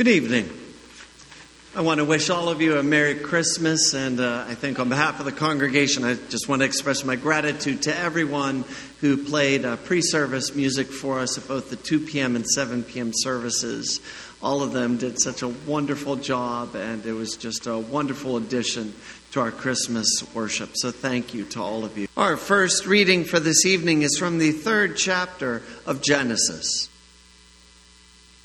Good evening. I want to wish all of you a Merry Christmas, and I think on behalf of the congregation, I just want to express my gratitude to everyone who played pre-service music for us at both the 2 p.m. and 7 p.m. services. All of them did such a wonderful job, and it was just a wonderful addition to our Christmas worship. So thank you to all of you. Our first reading for this evening is from the 3rd chapter of Genesis.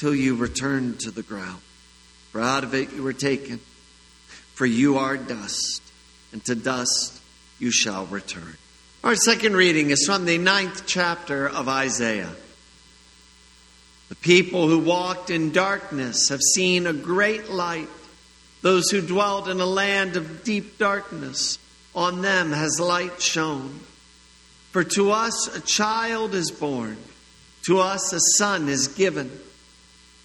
till you return to the ground, for out of it you were taken. For you are dust, and to dust you shall return." Our second reading is from the 9th chapter of Isaiah. "The people who walked in darkness have seen a great light. Those who dwelt in a land of deep darkness, on them has light shone. For to us a child is born, to us a son is given.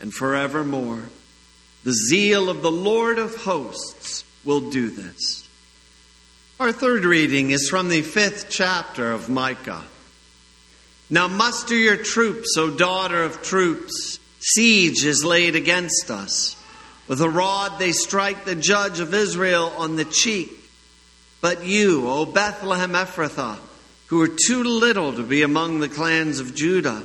and forevermore. The zeal of the Lord of hosts will do this." Our third reading is from the 5th chapter of Micah. "Now muster your troops, O daughter of troops. Siege is laid against us. With a rod they strike the judge of Israel on the cheek. But you, O Bethlehem Ephrathah, who are too little to be among the clans of Judah,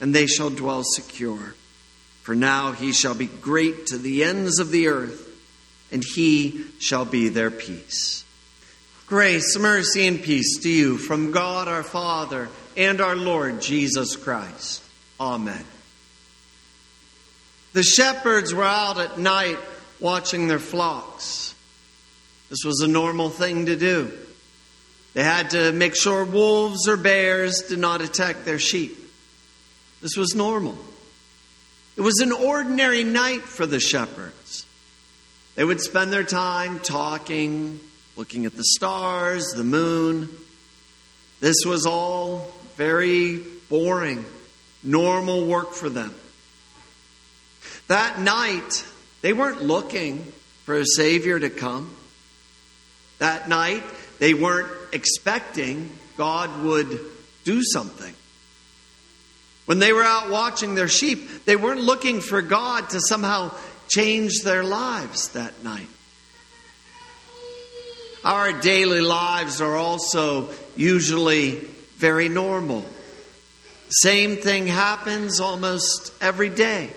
And they shall dwell secure. For now he shall be great to the ends of the earth, and he shall be their peace. Grace, mercy, and peace to you from God our Father and our Lord Jesus Christ. Amen." The shepherds were out at night watching their flocks. This was a normal thing to do. They had to make sure wolves or bears did not attack their sheep. This was normal. It was an ordinary night for the shepherds. They would spend their time talking, looking at the stars, the moon. This was all very boring, normal work for them. That night, they weren't looking for a Savior to come. That night, they weren't expecting God would do something. When they were out watching their sheep, they weren't looking for God to somehow change their lives that night. Our daily lives are also usually very normal. Same thing happens almost every day.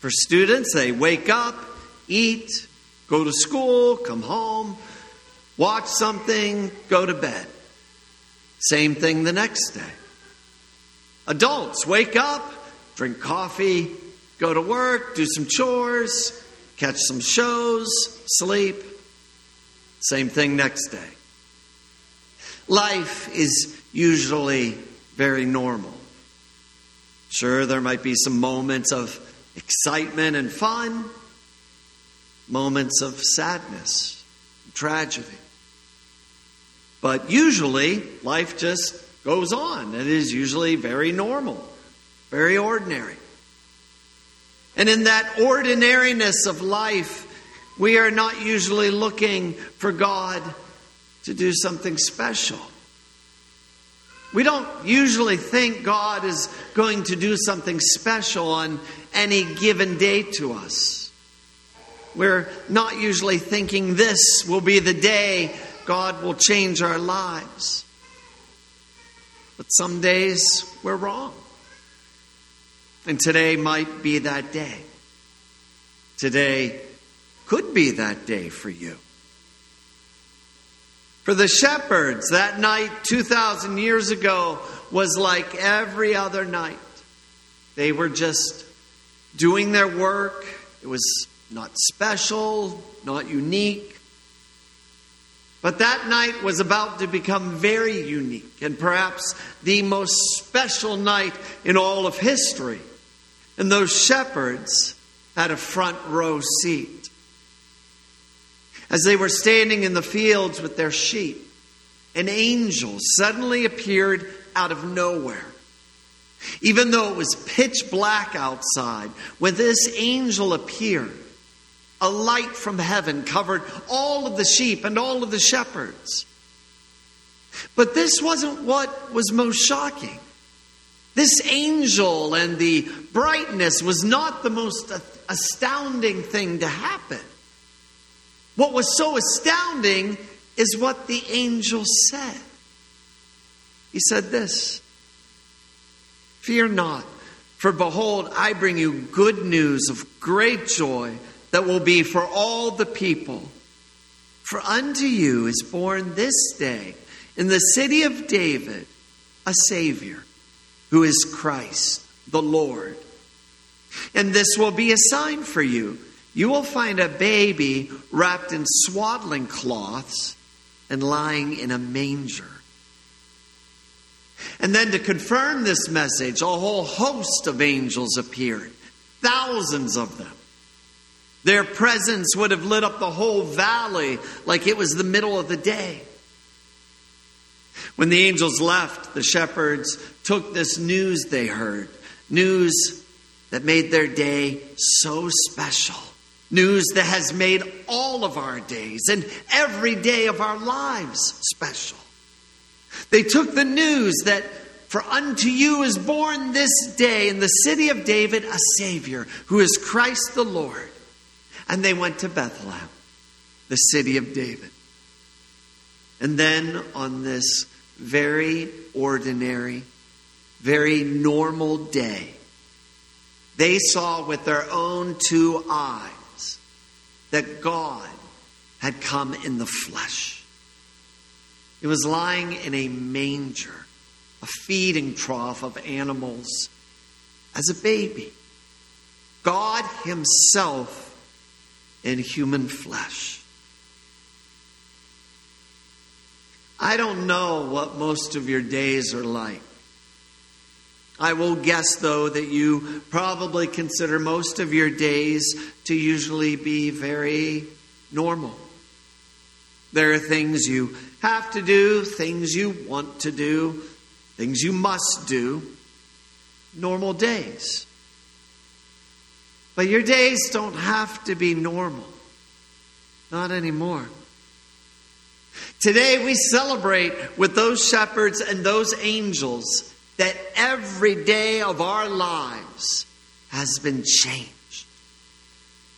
For students, they wake up, eat, go to school, come home, watch something, go to bed. Same thing the next day. Adults wake up, drink coffee, go to work, do some chores, catch some shows, sleep. Same thing next day. Life is usually very normal. Sure, there might be some moments of excitement and fun, moments of sadness and tragedy. But usually, life just goes on. It is usually very normal, very ordinary. And in that ordinariness of life, we are not usually looking for God to do something special. We don't usually think God is going to do something special on any given day to us. We're not usually thinking this will be the day God will change our lives. But some days we're wrong. And today might be that day. Today could be that day for you. For the shepherds, that night 2,000 years ago was like every other night. They were just doing their work. It was not special, not unique. But that night was about to become very unique and perhaps the most special night in all of history. And those shepherds had a front row seat. As they were standing in the fields with their sheep, an angel suddenly appeared out of nowhere. Even though it was pitch black outside, when this angel appeared, a light from heaven covered all of the sheep and all of the shepherds. But this wasn't what was most shocking. This angel and the brightness was not the most astounding thing to happen. What was so astounding is what the angel said. He said this, "Fear not, for behold, I bring you good news of great joy that will be for all the people. For unto you is born this day in the city of David a Savior, who is Christ the Lord. And this will be a sign for you. You will find a baby wrapped in swaddling cloths and lying in a manger." And then to confirm this message, a whole host of angels appeared, thousands of them. Their presence would have lit up the whole valley like it was the middle of the day. When the angels left, the shepherds took this news they heard, news that made their day so special. News that has made all of our days and every day of our lives special. They took the news that for unto you is born this day in the city of David a Savior, who is Christ the Lord. And they went to Bethlehem, the city of David. And then on this very ordinary, very normal day, they saw with their own two eyes that God had come in the flesh. It was lying in a manger, a feeding trough of animals, as a baby. God himself in human flesh. I don't know what most of your days are like. I will guess, though, that you probably consider most of your days to usually be very normal. There are things you have to do, things you want to do, things you must do. Normal days. But your days don't have to be normal. Not anymore. Today we celebrate with those shepherds and those angels that every day of our lives has been changed.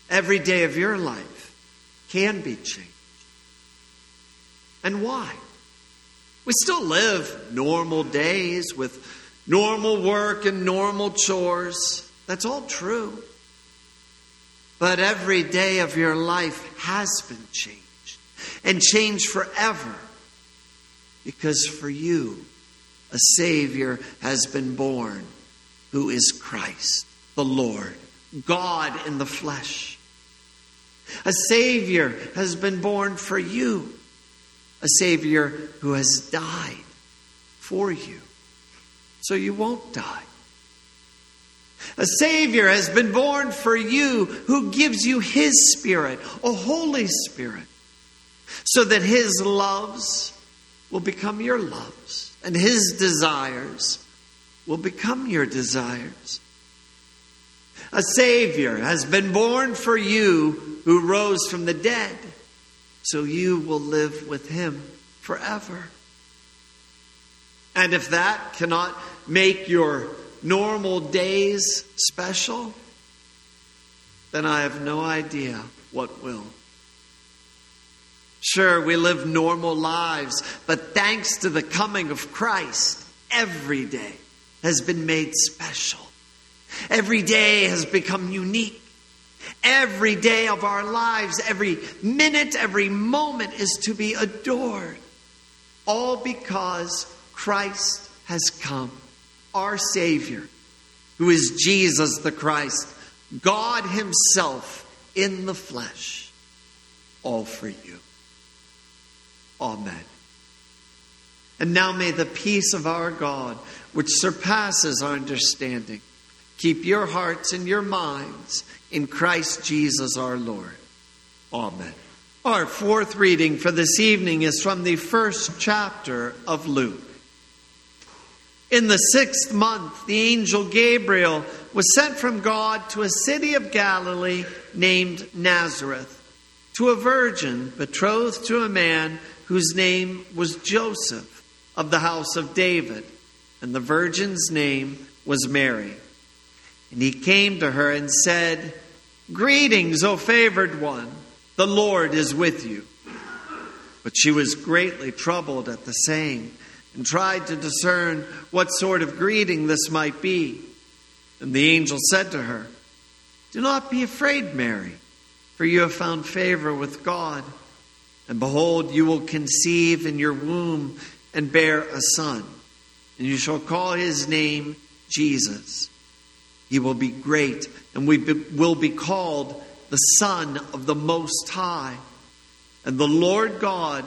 Every day of your life can be changed. And why? We still live normal days with normal work and normal chores. That's all true. But every day of your life has been changed. And changed forever. Because for you, a Savior has been born, who is Christ, the Lord, God in the flesh. A Savior has been born for you, a Savior who has died for you, so you won't die. A Savior has been born for you who gives you His Spirit, a Holy Spirit, so that His loves will become your loves. And His desires will become your desires. A Savior has been born for you who rose from the dead, so you will live with Him forever. And if that cannot make your normal days special, then I have no idea what will. Sure, we live normal lives, but thanks to the coming of Christ, every day has been made special. Every day has become unique. Every day of our lives, every minute, every moment is to be adored. All because Christ has come, our Savior, who is Jesus the Christ, God Himself in the flesh, all for you. Amen. And now may the peace of our God, which surpasses our understanding, keep your hearts and your minds in Christ Jesus our Lord. Amen. Our fourth reading for this evening is from the first chapter of Luke. In the 6th month, the angel Gabriel was sent from God to a city of Galilee named Nazareth, to a virgin betrothed to a man whose name was Joseph, of the house of David, and the virgin's name was Mary. And he came to her and said, "Greetings, O favored one, the Lord is with you." But she was greatly troubled at the saying, and tried to discern what sort of greeting this might be. And the angel said to her, "Do not be afraid, Mary, for you have found favor with God. And behold, you will conceive in your womb and bear a son, and you shall call his name Jesus. He will be great, and will be called the Son of the Most High. And the Lord God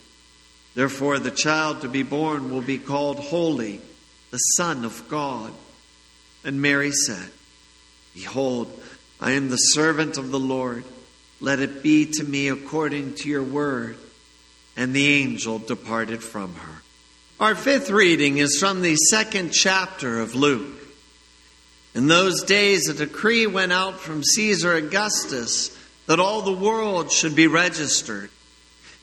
Therefore the child to be born will be called Holy, the Son of God." And Mary said, "Behold, I am the servant of the Lord. Let it be to me according to your word." And the angel departed from her. Our fifth reading is from the 2nd chapter of Luke. In those days, a decree went out from Caesar Augustus that all the world should be registered.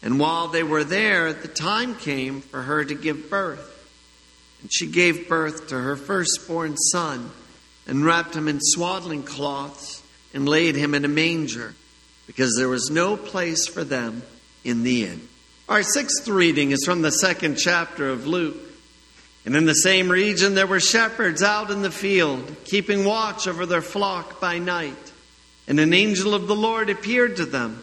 And while they were there, the time came for her to give birth. And she gave birth to her firstborn son, and wrapped him in swaddling cloths, and laid him in a manger, because there was no place for them in the inn. Our sixth reading is from the second chapter of Luke. And in the same region there were shepherds out in the field, keeping watch over their flock by night. And an angel of the Lord appeared to them,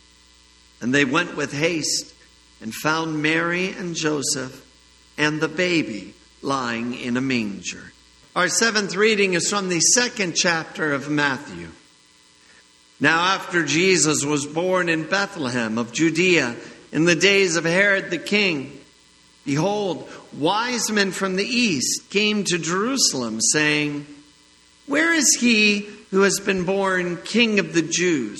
And they went with haste and found Mary and Joseph and the baby lying in a manger. Our seventh reading is from the second chapter of Matthew. Now after Jesus was born in Bethlehem of Judea, in the days of Herod the king, behold, wise men from the east came to Jerusalem, saying, "Where is he who has been born King of the Jews?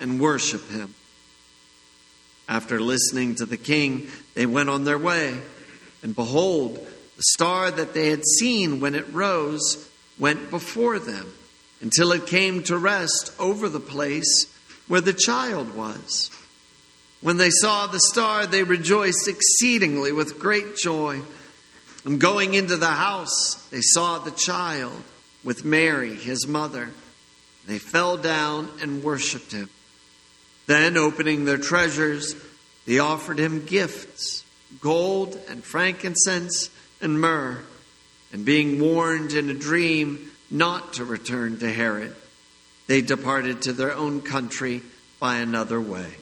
and worship him." After listening to the king, they went on their way, and behold, the star that they had seen when it rose went before them until it came to rest over the place where the child was. When they saw the star, they rejoiced exceedingly with great joy. And going into the house, they saw the child with Mary, his mother. They fell down and worshipped him. Then, opening their treasures, they offered him gifts, gold and frankincense and myrrh. And being warned in a dream not to return to Herod, they departed to their own country by another way.